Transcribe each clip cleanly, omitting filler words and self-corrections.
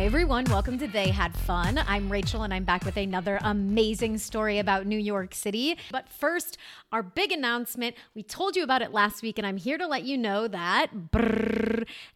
Hi, everyone. Welcome to They Had Fun. I'm Rachel, and I'm back with another amazing story about New York City. But first, our big announcement. We told you about it last week, and I'm here to let you know that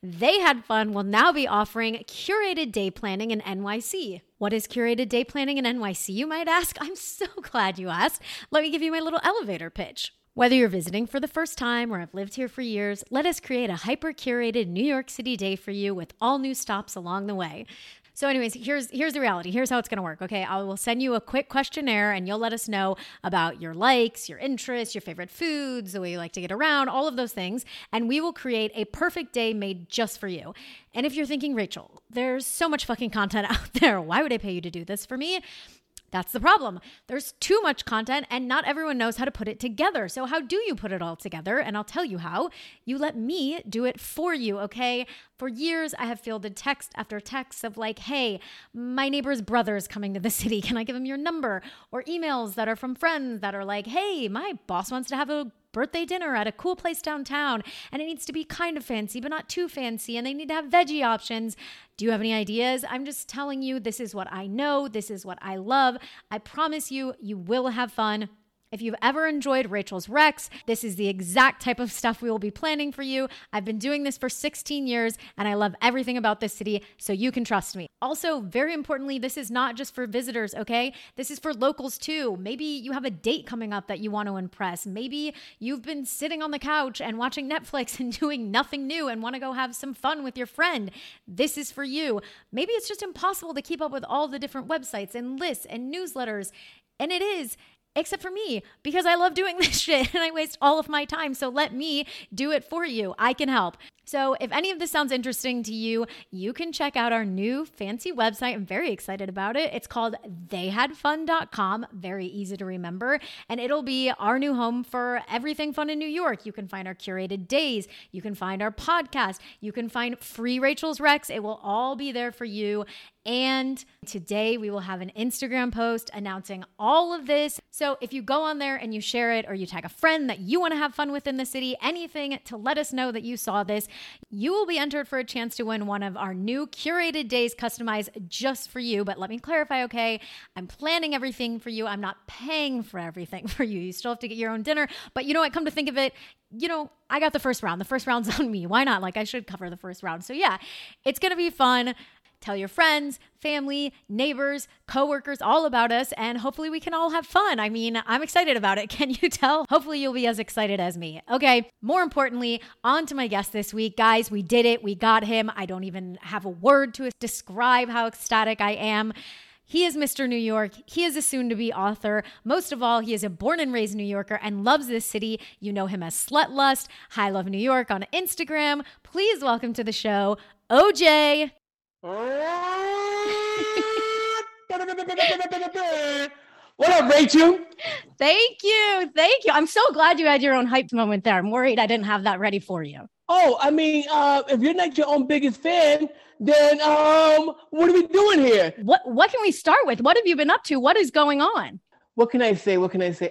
They Had Fun will now be offering curated day planning in NYC. What is curated day planning in NYC, you might ask? I'm so glad you asked. Let me give you my little elevator pitch. Whether you're visiting for the first time or have lived here for years, let us create a hyper-curated New York City day for you with all new stops along the way. So anyways, here's the reality. Here's how it's going to work, okay? I will send you a quick questionnaire, and you'll let us know about your likes, your interests, your favorite foods, the way you like to get around, all of those things, and we will create a perfect day made just for you. And if you're thinking, Rachel, there's so much fucking content out there. Why would I pay you to do this for me? That's the problem. There's too much content and not everyone knows how to put it together. So how do you put it all together? And I'll tell you how. You let me do it for you, okay? For years, I have fielded text after text of like, hey, my neighbor's brother is coming to the city. Can I give him your number? Or emails that are from friends that are like, hey, my boss wants to have a birthday dinner at a cool place downtown and it needs to be kind of fancy but not too fancy and they need to have veggie options. Do you have any ideas? I'm just telling you, this is what I know. This is what I love. I promise you, you will have fun. If you've ever enjoyed Rachel's Recs, this is the exact type of stuff we will be planning for you. I've been doing this for 16 years and I love everything about this city, so you can trust me. Also, very importantly, this is not just for visitors, okay? This is for locals too. Maybe you have a date coming up that you want to impress. Maybe you've been sitting on the couch and watching Netflix and doing nothing new and want to go have some fun with your friend. This is for you. Maybe it's just impossible to keep up with all the different websites and lists and newsletters, and it is. Except for me, because I love doing this shit and I waste all of my time. So let me do it for you. I can help. So if any of this sounds interesting to you, you can check out our new fancy website. I'm very excited about it. It's called theyhadfun.com. Very easy to remember. And it'll be our new home for everything fun in New York. You can find our curated days. You can find our podcast. You can find free Rachel's Recs. It will all be there for you. And today we will have an Instagram post announcing all of this. So if you go on there and you share it or you tag a friend that you want to have fun with in the city, anything to let us know that you saw this, you will be entered for a chance to win one of our new curated days customized just for you. But let me clarify, okay? I'm planning everything for you. I'm not paying for everything for you. You still have to get your own dinner. But you know what? Come to think of it, you know, I got the first round. The first round's on me. Why not? Like, I should cover the first round. So yeah, it's going to be fun. Tell your friends, family, neighbors, coworkers all about us, and hopefully we can all have fun. I mean, I'm excited about it. Can you tell? Hopefully you'll be as excited as me. Okay, more importantly, on to my guest this week. Guys, we did it. We got him. I don't even have a word to describe how ecstatic I am. He is Mr. New York. He is a soon-to-be author. Most of all, he is a born and raised New Yorker and loves this city. You know him as Slutlust, Hi Love New York on Instagram. Please welcome to the show, OJ. What up, Rachel? Thank you. I'm so glad you had your own hype moment there. I'm worried I didn't have that ready for you. Oh, I mean, if you're not your own biggest fan, then what are we doing here? What can we start with? What have you been up to? What is going on? What can I say?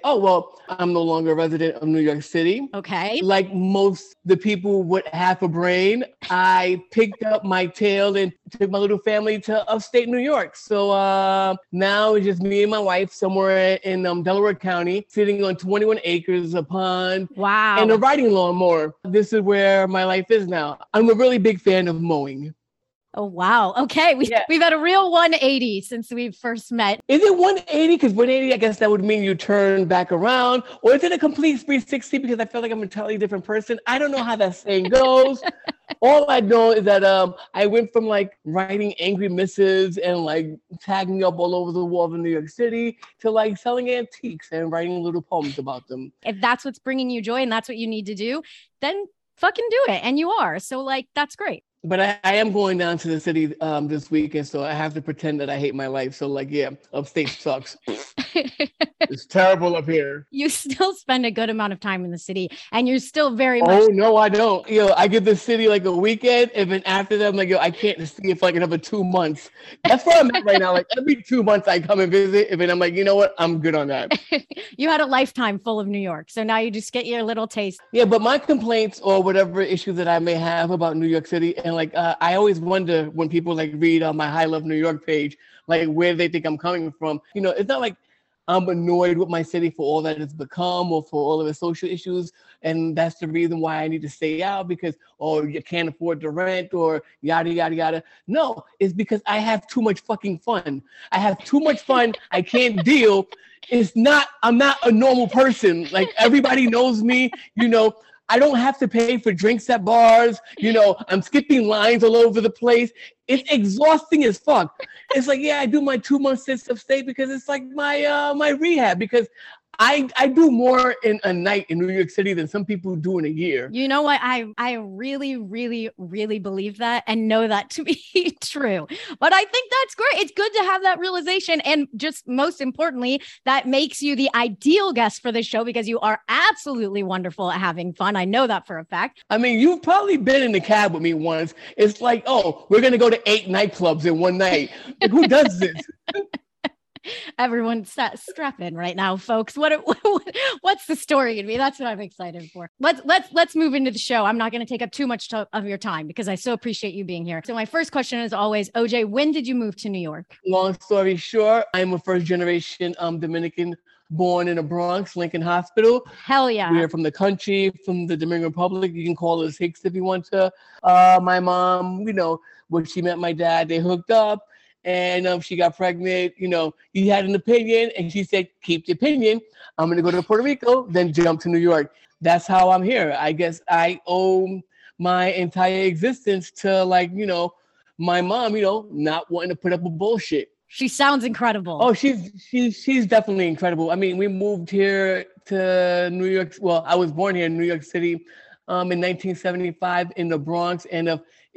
Oh, well, I'm no longer a resident of New York City. Okay. Like most the people would have a brain, I picked up my tail and took my little family to upstate New York. So now it's just me and my wife somewhere in Delaware County, sitting on 21 acres, a pond, wow, and a riding lawnmower. This is where my life is now. I'm a really big fan of mowing. Oh, wow. Okay. We've had a real 180 since we first met. Is it 180? Because 180, I guess that would mean you turn back around. Or is it a complete 360? Because I feel like I'm a totally different person. I don't know how that saying goes. All I know is that I went from like writing angry missives and like tagging up all over the wall of New York City to like selling antiques and writing little poems about them. If that's what's bringing you joy and that's what you need to do, then fucking do it. And you are. So like, that's great. But I am going down to the city this week, and so I have to pretend that I hate my life. So, like, yeah, upstate sucks. It's terrible up here. You still spend a good amount of time in the city, and you're still very much... Oh, no, I don't. Yo, I give the city, like, a weekend, and then after that, I'm like, yo, I can't see it for, like, another 2 months. That's where I'm at right now. Like, every 2 months I come and visit, and then I'm like, you know what? I'm good on that. You had a lifetime full of New York, so now you just get your little taste. Yeah, but my complaints or whatever issues that I may have about New York City and And like, I always wonder when people like read on my Hi Love New York page, like where they think I'm coming from. You know, it's not like I'm annoyed with my city for all that it's become or for all of its social issues. And that's the reason why I need to stay out because, oh, you can't afford the rent or yada, yada, yada. No, it's because I have too much fucking fun. I have too much fun. I can't deal. It's not, I'm not a normal person. Like everybody knows me, you know, I don't have to pay for drinks at bars. You know, I'm skipping lines all over the place. It's exhausting as fuck. It's like, yeah, I do my 2 month sits of stay because it's like my my rehab because I do more in a night in New York City than some people do in a year. You know what? I really, really, really believe that and know that to be true. But I think that's great. It's good to have that realization. And just most importantly, that makes you the ideal guest for this show because you are absolutely wonderful at having fun. I know that for a fact. I mean, you've probably been in the cab with me once. It's like, oh, we're going to go to 8 nightclubs in one night. Like, who does this? Everyone strap in right now, folks. What's the story gonna be? That's what I'm excited for. Let's move into the show. I'm not going to take up too much of your time because I so appreciate you being here. So my first question is always, OJ, when did you move to New York? Long story short, I'm a first generation Dominican, born in the Bronx, Lincoln Hospital. Hell yeah. We're from the country, from the Dominican Republic. You can call us Hicks if you want to. My mom, you know, when she met my dad, they hooked up. And she got pregnant, you know, he had an opinion and she said, keep the opinion. I'm going to go to Puerto Rico, then jump to New York. That's how I'm here. I guess I owe my entire existence to, like, you know, my mom, you know, not wanting to put up with bullshit. She sounds incredible. Oh, she's definitely incredible. I mean, we moved here to New York. Well, I was born here in New York City in 1975 in the Bronx.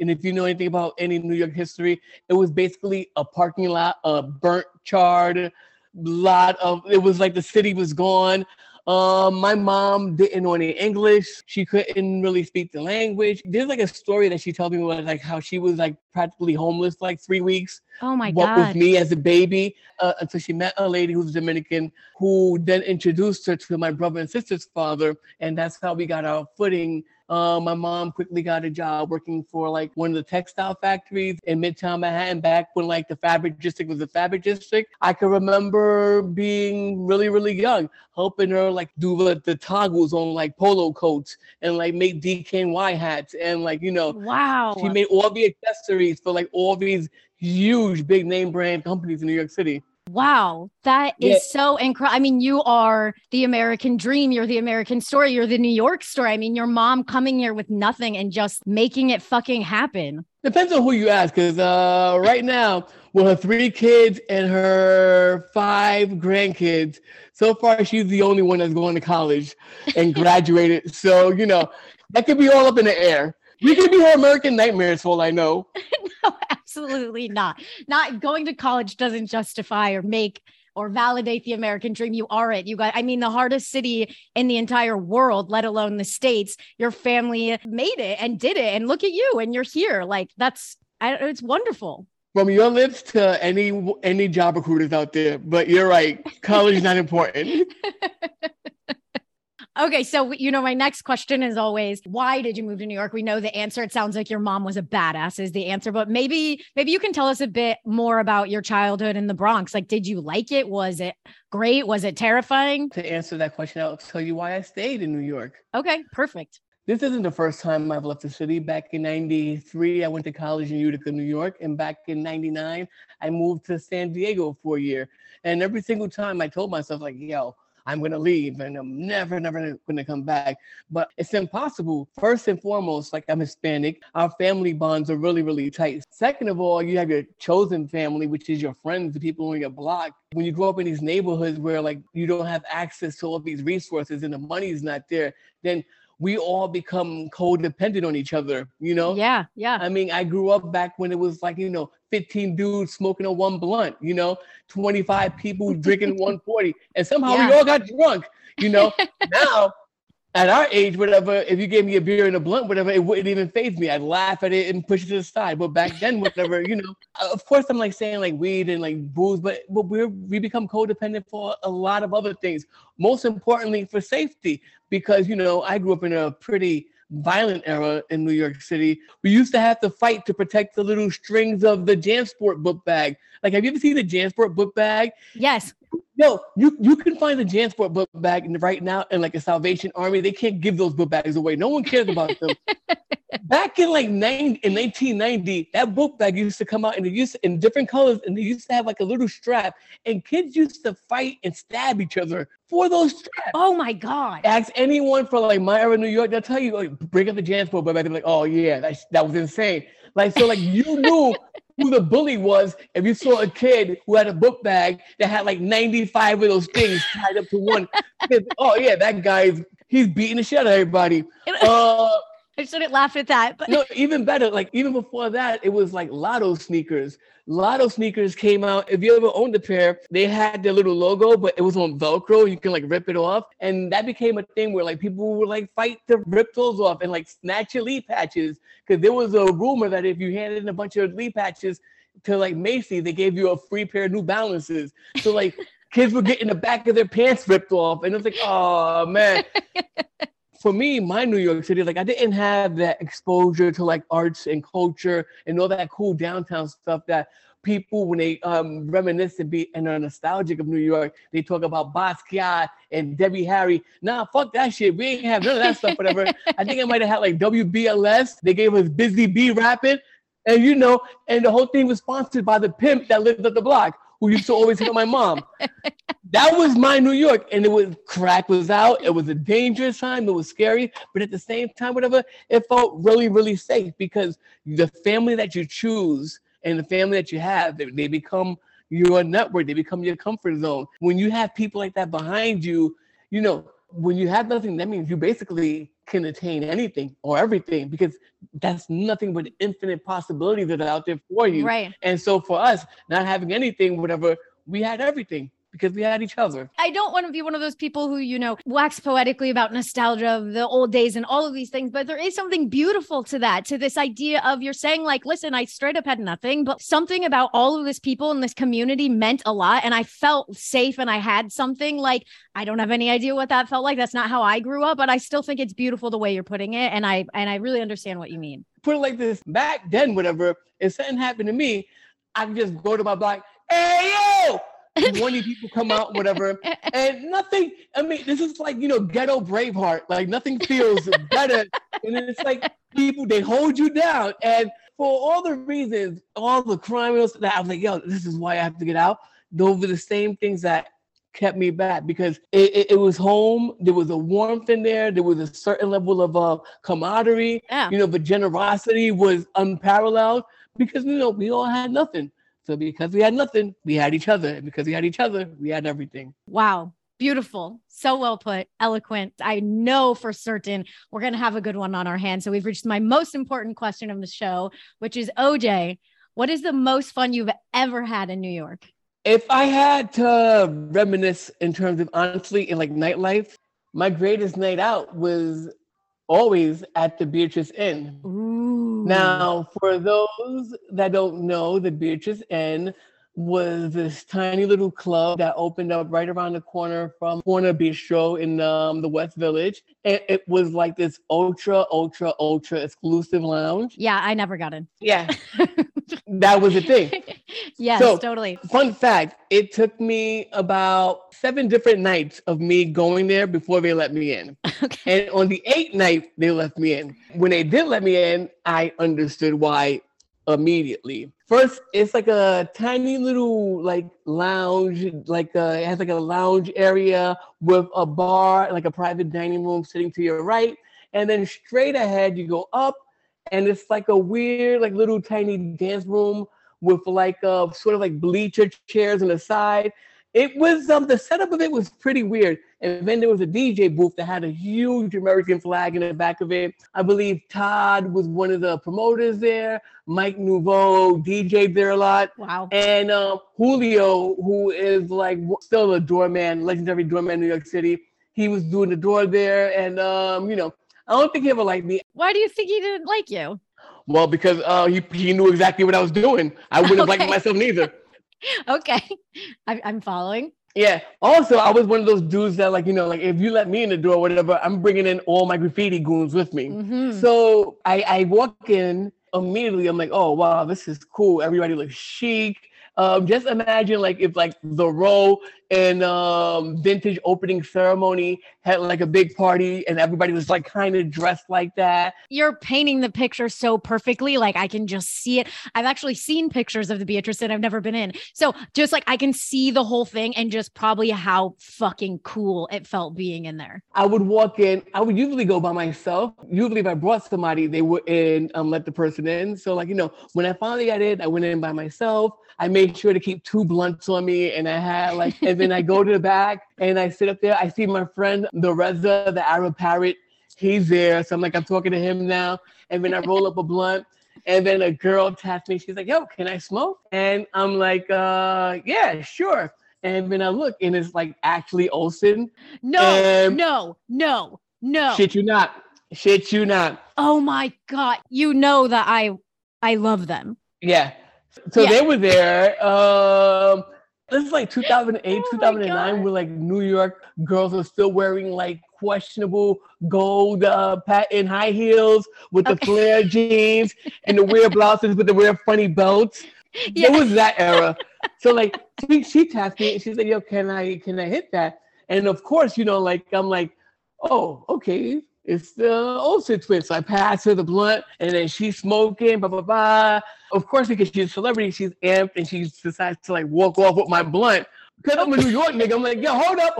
And if you know anything about any New York history, it was basically a parking lot, a burnt, charred lot of, it was like the city was gone. My mom didn't know any English. She couldn't really speak the language. There's like a story that she told me about like how she was like practically homeless for like 3 weeks. Oh my God. With me as a baby. Until she met a lady who's Dominican who then introduced her to my brother and sister's father. And that's how we got our footing. My mom quickly got a job working for like one of the textile factories in Midtown Manhattan back when like the fabric district was the fabric district. I can remember being really, really young, helping her like do the toggles on like polo coats and like make DKNY hats. And like, you know, wow, she made all the accessories for like all these huge big name brand companies in New York City. Wow. That is so incredible. I mean, you are the American dream. You're the American story. You're the New York story. I mean, your mom coming here with nothing and just making it fucking happen. Depends on who you ask. Because right now, with her 3 kids and her 5 grandkids, so far, she's the only one that's going to college and graduated. So, you know, that could be all up in the air. We could be her American nightmares for all I know. No, absolutely not. Not going to college doesn't justify or make or validate the American dream. You are it. You got, I mean, the hardest city in the entire world, let alone the States, your family made it and did it. And look at you and you're here. Like that's, it's wonderful. From your lips to any job recruiters out there, but you're right. College is not important. Okay. So, you know, my next question is always, why did you move to New York? We know the answer. It sounds like your mom was a badass is the answer, but maybe you can tell us a bit more about your childhood in the Bronx. Like, did you like it? Was it great? Was it terrifying? To answer that question, I'll tell you why I stayed in New York. Okay, perfect. This isn't the first time I've left the city. Back in 93, I went to college in Utica, New York. And back in 99, I moved to San Diego for a year. And every single time I told myself like, yo, I'm going to leave and I'm never going to come back. But it's impossible. First and foremost, like I'm Hispanic, our family bonds are really, really tight. Second of all, you have your chosen family, which is your friends, the people on your block. When you grow up in these neighborhoods where like you don't have access to all these resources and the money's not there, then we all become codependent on each other, you know? Yeah, yeah. I mean, I grew up back when it was like, you know, 15 dudes smoking on one blunt, you know, 25 people drinking 140. And somehow we all got drunk, you know? Now, at our age, whatever, if you gave me a beer and a blunt, whatever, it wouldn't even faze me. I'd laugh at it and push it to the side. But back then, whatever, you know, of course, I'm like saying like weed and like booze, but we become codependent for a lot of other things. Most importantly, for safety, because, you know, I grew up in a pretty violent era in New York City. We used to have to fight to protect the little strings of the JanSport book bag. Like, have you ever seen the JanSport book bag? Yes. No, you can find the JanSport book bag right now in like a Salvation Army. They can't give those book bags away. No one cares about them. Back in 1990, that book bag used to come out and they used to, in different colors, and they used to have like a little strap, and kids used to fight and stab each other for those straps. Oh my God. Ask anyone for like my era New York, they'll tell you, like, bring up the JanSport book bag. They'll be like, oh yeah, that was insane. Like, so like you knew who the bully was if you saw a kid who had a book bag that had like 95 of those things tied up to one. Oh yeah, that guy's beating the shit out of everybody. I shouldn't laugh at that. But no, even better, like even before that, it was like Lotto sneakers. Lotto sneakers came out. If you ever owned a pair, they had their little logo, but it was on Velcro. You can like rip it off. And that became a thing where like people would like fight to rip those off and like snatch your Lee patches. Because there was a rumor that if you handed in a bunch of Lee patches to like Macy, they gave you a free pair of New Balances. So like kids were getting the back of their pants ripped off. And it was like, oh man. For me, my New York City, like I didn't have that exposure to like arts and culture and all that cool downtown stuff that people, when they reminisce and are nostalgic of New York, they talk about Basquiat and Debbie Harry. Nah, fuck that shit. We ain't have none of that stuff, whatever. I think I might have had like WBLS. They gave us Busy Bee rapping. And you know, and the whole thing was sponsored by the pimp that lived up the block, who used to always hit my mom. That was my New York. And it was, crack was out. It was a dangerous time. It was scary. But at the same time, whatever, it felt really, really safe, because the family that you choose and the family that you have, they become your network. They become your comfort zone. When you have people like that behind you, you know, when you have nothing, that means you basically can attain anything or everything, because that's nothing but infinite possibilities that are out there for you. Right. And so for us, not having anything, whatever, we had everything, because we had each other. I don't want to be one of those people who, you know, wax poetically about nostalgia of the old days and all of these things, but there is something beautiful to that, to this idea of, you're saying like, listen, I straight up had nothing, but something about all of this people in this community meant a lot. And I felt safe and I had something. Like, I don't have any idea what that felt like. That's not how I grew up, but I still think it's beautiful the way you're putting it. And I really understand what you mean. Put it like this, back then, whatever, if something happened to me, I could just go to my block, hey, yo! 20 people come out, whatever, and nothing. I mean, this is like, you know, ghetto Braveheart. Like, nothing feels better. And it's like people, they hold you down. And for all the reasons, all the criminals that I was like, yo, this is why I have to get out. Those were the same things that kept me back, because it was home. There was a warmth in there. There was a certain level of camaraderie. Yeah. You know, but generosity was unparalleled, because, you know, we all had nothing. So because we had nothing, we had each other. And because we had each other, we had everything. Wow. Beautiful. So well put. Eloquent. I know for certain we're going to have a good one on our hands. So we've reached my most important question of the show, which is, OJ, what is the most fun you've ever had in New York? If I had to reminisce in terms of, honestly, in like nightlife, my greatest night out was always at the Beatrice Inn. Ooh. Now, for those that don't know, the Beatrice Inn was this tiny little club that opened up right around the corner from Corner Bistro in the West Village. And it was like this ultra, ultra, ultra exclusive lounge. Yeah, I never got in. Yeah, that was the thing. Yes, so, totally. Fun fact, it took me about 7 different nights of me going there before they let me in. Okay. And on the 8th night, they left me in. When they did let me in, I understood why immediately. First, it's like a tiny little like lounge, like it has like a lounge area with a bar, like a private dining room sitting to your right. And then straight ahead, you go up and it's like a weird, like little tiny dance room with like a sort of like bleacher chairs on the side. It was, the setup of it was pretty weird. And then there was a DJ booth that had a huge American flag in the back of it. I believe Todd was one of the promoters there. Mike Nouveau DJ'd there a lot. Wow. And Julio, who is like still a doorman, legendary doorman in New York City, he was doing the door there. And, you know, I don't think he ever liked me. Why do you think he didn't like you? Well, because he knew exactly what I was doing. I wouldn't have liked myself neither. Okay. I'm following. Yeah. Also, I was one of those dudes that, like, you know, like if you let me in the door or whatever, I'm bringing in all my graffiti goons with me. Mm-hmm. So I walk in immediately. I'm like, oh, wow, this is cool. Everybody looks chic. Just imagine like if like the Row and Vintage opening ceremony had like a big party and everybody was like kind of dressed like that. You're painting the picture so perfectly. Like I can just see it. I've actually seen pictures of the Beatrice Inn I've never been in. So just like, I can see the whole thing and just probably how fucking cool it felt being in there. I would walk in, I would usually go by myself. Usually if I brought somebody, they wouldn't let the person in. So like, you know, when I finally got in, I went in by myself. I made sure to keep two blunts on me and I had like, and then I go to the back and I sit up there. I see my friend, the Reza, the Arab parrot. He's there. So I'm like, I'm talking to him now. And then I roll up a blunt and then a girl taps me. She's like, yo, can I smoke? And I'm like, yeah, sure. And then I look and it's like actually Olsen. No. Shit you not. Oh my God. You know that I love them. Yeah. So yeah. They were there. This is like 2008, 2009, where like New York girls are still wearing like questionable gold patent high heels with the flare jeans and the weird blouses with the weird funny belts. Yeah. It was that era. So like she tapped me and she said, yo, can I hit that? And of course, you know, like I'm like, oh, okay. It's the Olsen twist. So I pass her the blunt and then she's smoking, blah, blah, blah. Of course, because she's a celebrity, she's amped and she decides to like walk off with my blunt. Because I'm a New York nigga. I'm like, yo, hold up.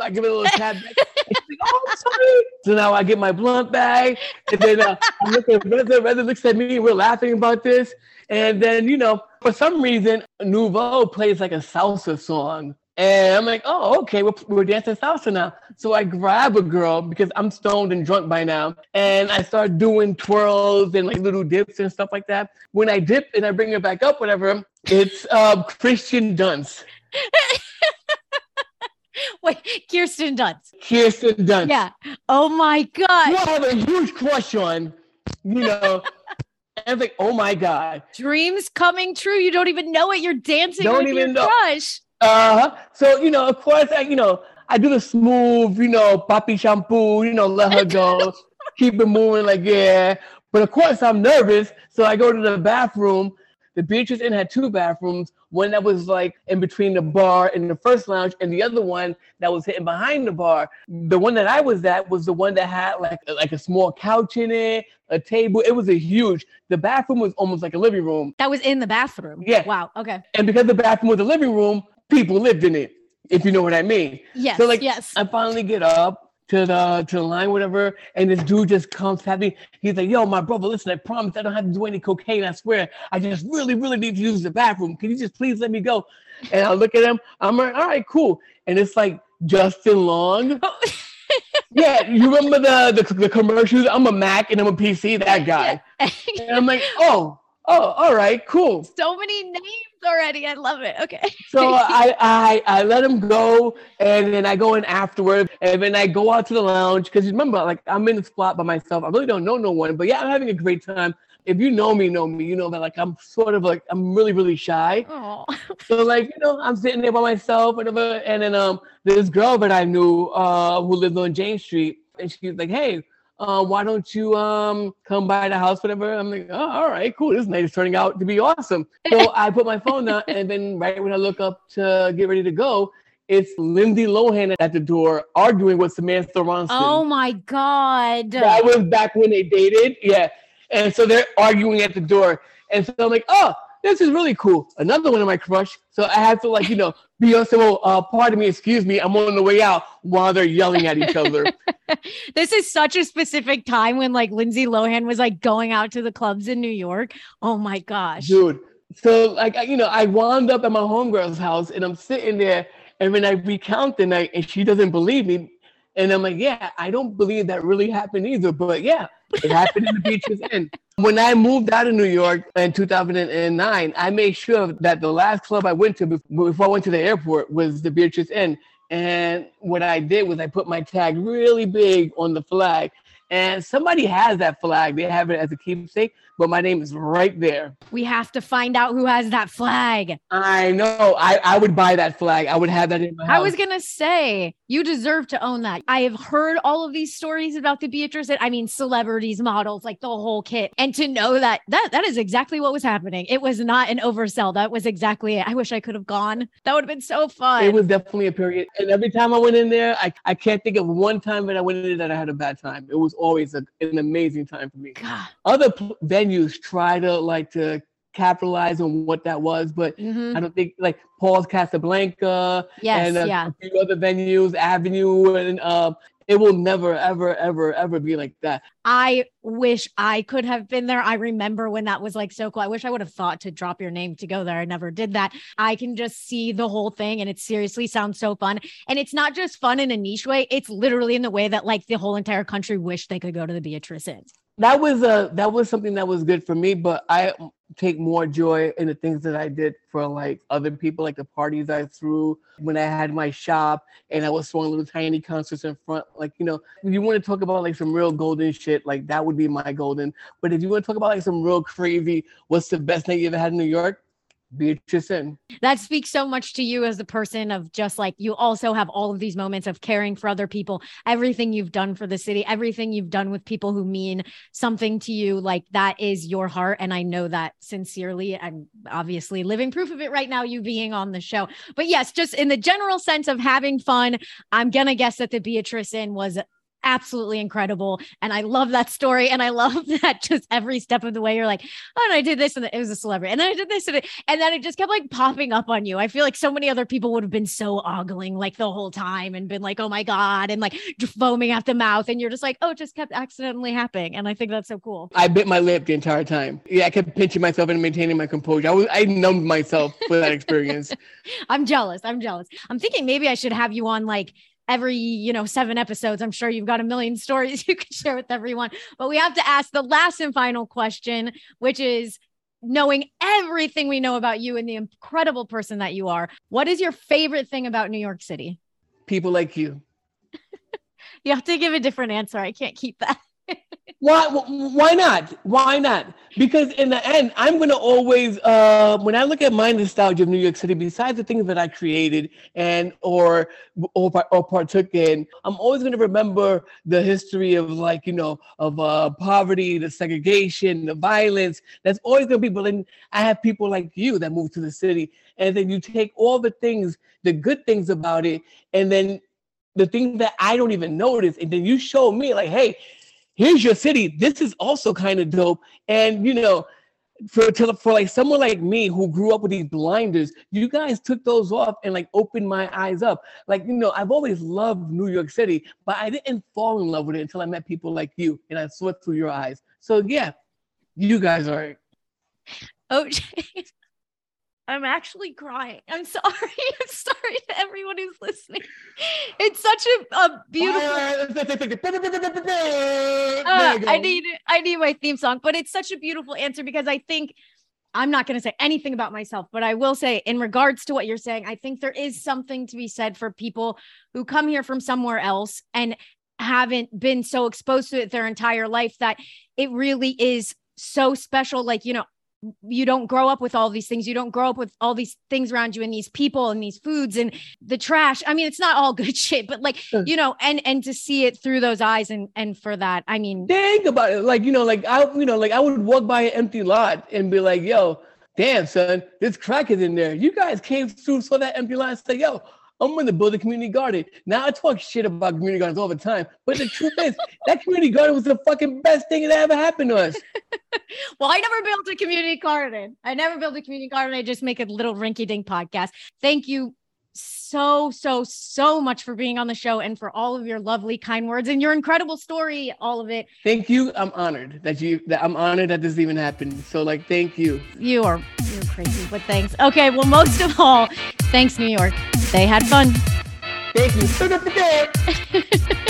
I give it a little tap back. And she's like, oh, I'm sorry. So now I get my blunt back. And then I'm looking at Reza looks at me. We're laughing about this. And then, you know, for some reason, Nouveau plays like a salsa song. And I'm like, oh, okay, we're dancing salsa now. So I grab a girl because I'm stoned and drunk by now. And I start doing twirls and like little dips and stuff like that. When I dip and I bring her back up, whatever, it's Kirsten Dunst. Wait, Kirsten Dunst. Yeah. Oh my God. You have a huge crush on, you know. I was like, oh my God. Dreams coming true. You don't even know it. You're dancing don't with even your know. Crush. So, you know, of course, I do the smooth, you know, papi shampoo, you know, let her go, keep it moving, like, yeah. But of course, I'm nervous. So I go to the bathroom. The Beatrice Inn had two bathrooms, one that was like in between the bar and the first lounge, and the other one that was hidden behind the bar. The one that I was at was the one that had like a small couch in it, a table. It was the bathroom was almost like a living room. That was in the bathroom? Yeah. Wow, okay. And because the bathroom was a living room, people lived in it, if you know what I mean. Yes. So like, yes. I finally get up to the line, whatever, and this dude just comes at me. He's like, yo, my brother, listen, I promise I don't have to do any cocaine. I swear. I just really, really need to use the bathroom. Can you just please let me go? And I look at him. I'm like, all right, cool. And it's like Justin Long. Oh. Yeah, you remember the commercials? I'm a Mac and I'm a PC, that guy. Yeah. And I'm like, oh, all right, cool. So many names already. I love it. Okay. So I let him go, and then I go in afterward, and then I go out to the lounge because remember, like I'm in the spot by myself. I really don't know no one, but yeah, I'm having a great time. If you know me, you know that like I'm sort of like I'm really, really shy. Oh. So like, you know, I'm sitting there by myself, whatever, and then this girl that I knew who lived on Jane Street, and she's like, hey. Why don't you come by the house, whatever? I'm like, oh, all right, cool. This night is turning out to be awesome. So I put my phone down, and then right when I look up to get ready to go, it's Lindsay Lohan at the door arguing with Samantha Ronson. Oh, my God. That was back when they dated. Yeah. And so they're arguing at the door. And so I'm like, oh, this is really cool. Another one of my crush. So I have to, like, you know, be on some pardon me, excuse me, I'm on the way out while they're yelling at each other. This is such a specific time when, like, Lindsay Lohan was, like, going out to the clubs in New York. Oh, my gosh. Dude. So, like, you know, I wound up at my homegirl's house, and I'm sitting there, and when I recount the night, and she doesn't believe me. And I'm like, yeah, I don't believe that really happened either. But, yeah, it happened in the Beatrice Inn. When I moved out of New York in 2009, I made sure that the last club I went to before I went to the airport was the Beatrice Inn. And what I did was I put my tag really big on the flag. And somebody has that flag. They have it as a keepsake. but my name is right there. We have to find out who has that flag. I know. I would buy that flag. I would have that in my house. I was going to say, you deserve to own that. I have heard all of these stories about the Beatrice Inn. I mean, celebrities, models, like the whole kit. And to know that that is exactly what was happening. It was not an oversell. That was exactly it. I wish I could have gone. That would have been so fun. It was definitely a period. And every time I went in there, I can't think of one time that I went in there that I had a bad time. It was always an amazing time for me. God. Other venues try to capitalize on what that was, but I don't think like Paul's Casablanca and a few other venues, Avenue, and it will never, ever, ever, ever be like that. I wish I could have been there. I remember when that was like so cool. I wish I would have thought to drop your name to go there. I never did that. I can just see the whole thing and it seriously sounds so fun. And it's not just fun in a niche way. It's literally in the way that like the whole entire country wished they could go to the Beatrice Inn. That was something that was good for me, but I take more joy in the things that I did for like other people, like the parties I threw when I had my shop and I was throwing little tiny concerts in front. Like, you know, if you want to talk about like some real golden shit, like that would be my golden. But if you want to talk about like some real crazy, what's the best thing you ever had in New York? Beatrice Inn. That speaks so much to you as a person of just like, you also have all of these moments of caring for other people, everything you've done for the city, everything you've done with people who mean something to you, like that is your heart. And I know that sincerely. I'm obviously living proof of it right now, you being on the show. But yes, just in the general sense of having fun, I'm going to guess that the Beatrice Inn was absolutely incredible. And I love that story. And I love that just every step of the way, you're like, oh, and I did this and it was a celebrity. And then I did this and then it just kept like popping up on you. I feel like so many other people would have been so ogling like the whole time and been like, oh my God. And like foaming at the mouth. And you're just like, oh, it just kept accidentally happening. And I think that's so cool. I bit my lip the entire time. Yeah. I kept pinching myself and maintaining my composure. I numbed myself with that experience. I'm jealous. I'm thinking maybe I should have you on like every, 7 episodes. I'm sure you've got a million stories you could share with everyone, but we have to ask the last and final question, which is, knowing everything we know about you and the incredible person that you are, what is your favorite thing about New York City? People like you. You have to give a different answer. I can't keep that. Why not? Because in the end, I'm going to always, when I look at my nostalgia of New York City, besides the things that I created and or partook in, I'm always going to remember the history of poverty, the segregation, the violence. That's always going to be, but then I have people like you that move to the city, and then you take all the things, the good things about it, and then the things that I don't even notice, and then you show me like, hey, here's your city. This is also kind of dope. And, for like someone like me who grew up with these blinders, you guys took those off and like opened my eyes up. Like, I've always loved New York City, but I didn't fall in love with it until I met people like you and I saw it through your eyes. So yeah, you guys are it. OJ, I'm actually crying. I'm sorry. I'm sorry to everyone who's listening. It's such a beautiful. I need my theme song, but it's such a beautiful answer because I think I'm not going to say anything about myself, but I will say in regards to what you're saying, I think there is something to be said for people who come here from somewhere else and haven't been so exposed to it their entire life that it really is so special. Like, you don't grow up with all these things. You don't grow up with all these things around you and these people and these foods and the trash. I mean, it's not all good shit, but like, and to see it through those eyes and for that, I mean, think about it. Like, I would walk by an empty lot and be like, yo, damn son, this crack is in there. You guys came through, saw that empty lot and say, yo, I'm going to build a community garden. Now I talk shit about community gardens all the time, but the truth is that community garden was the fucking best thing that ever happened to us. Well, I never built a community garden. I just make a little rinky dink podcast. Thank you so much for being on the show and for all of your lovely, kind words and your incredible story, all of it. Thank you. I'm honored that this even happened. So like, thank you. You're crazy, but thanks. Okay. Well, most of all, thanks New York. They had fun. Thank you.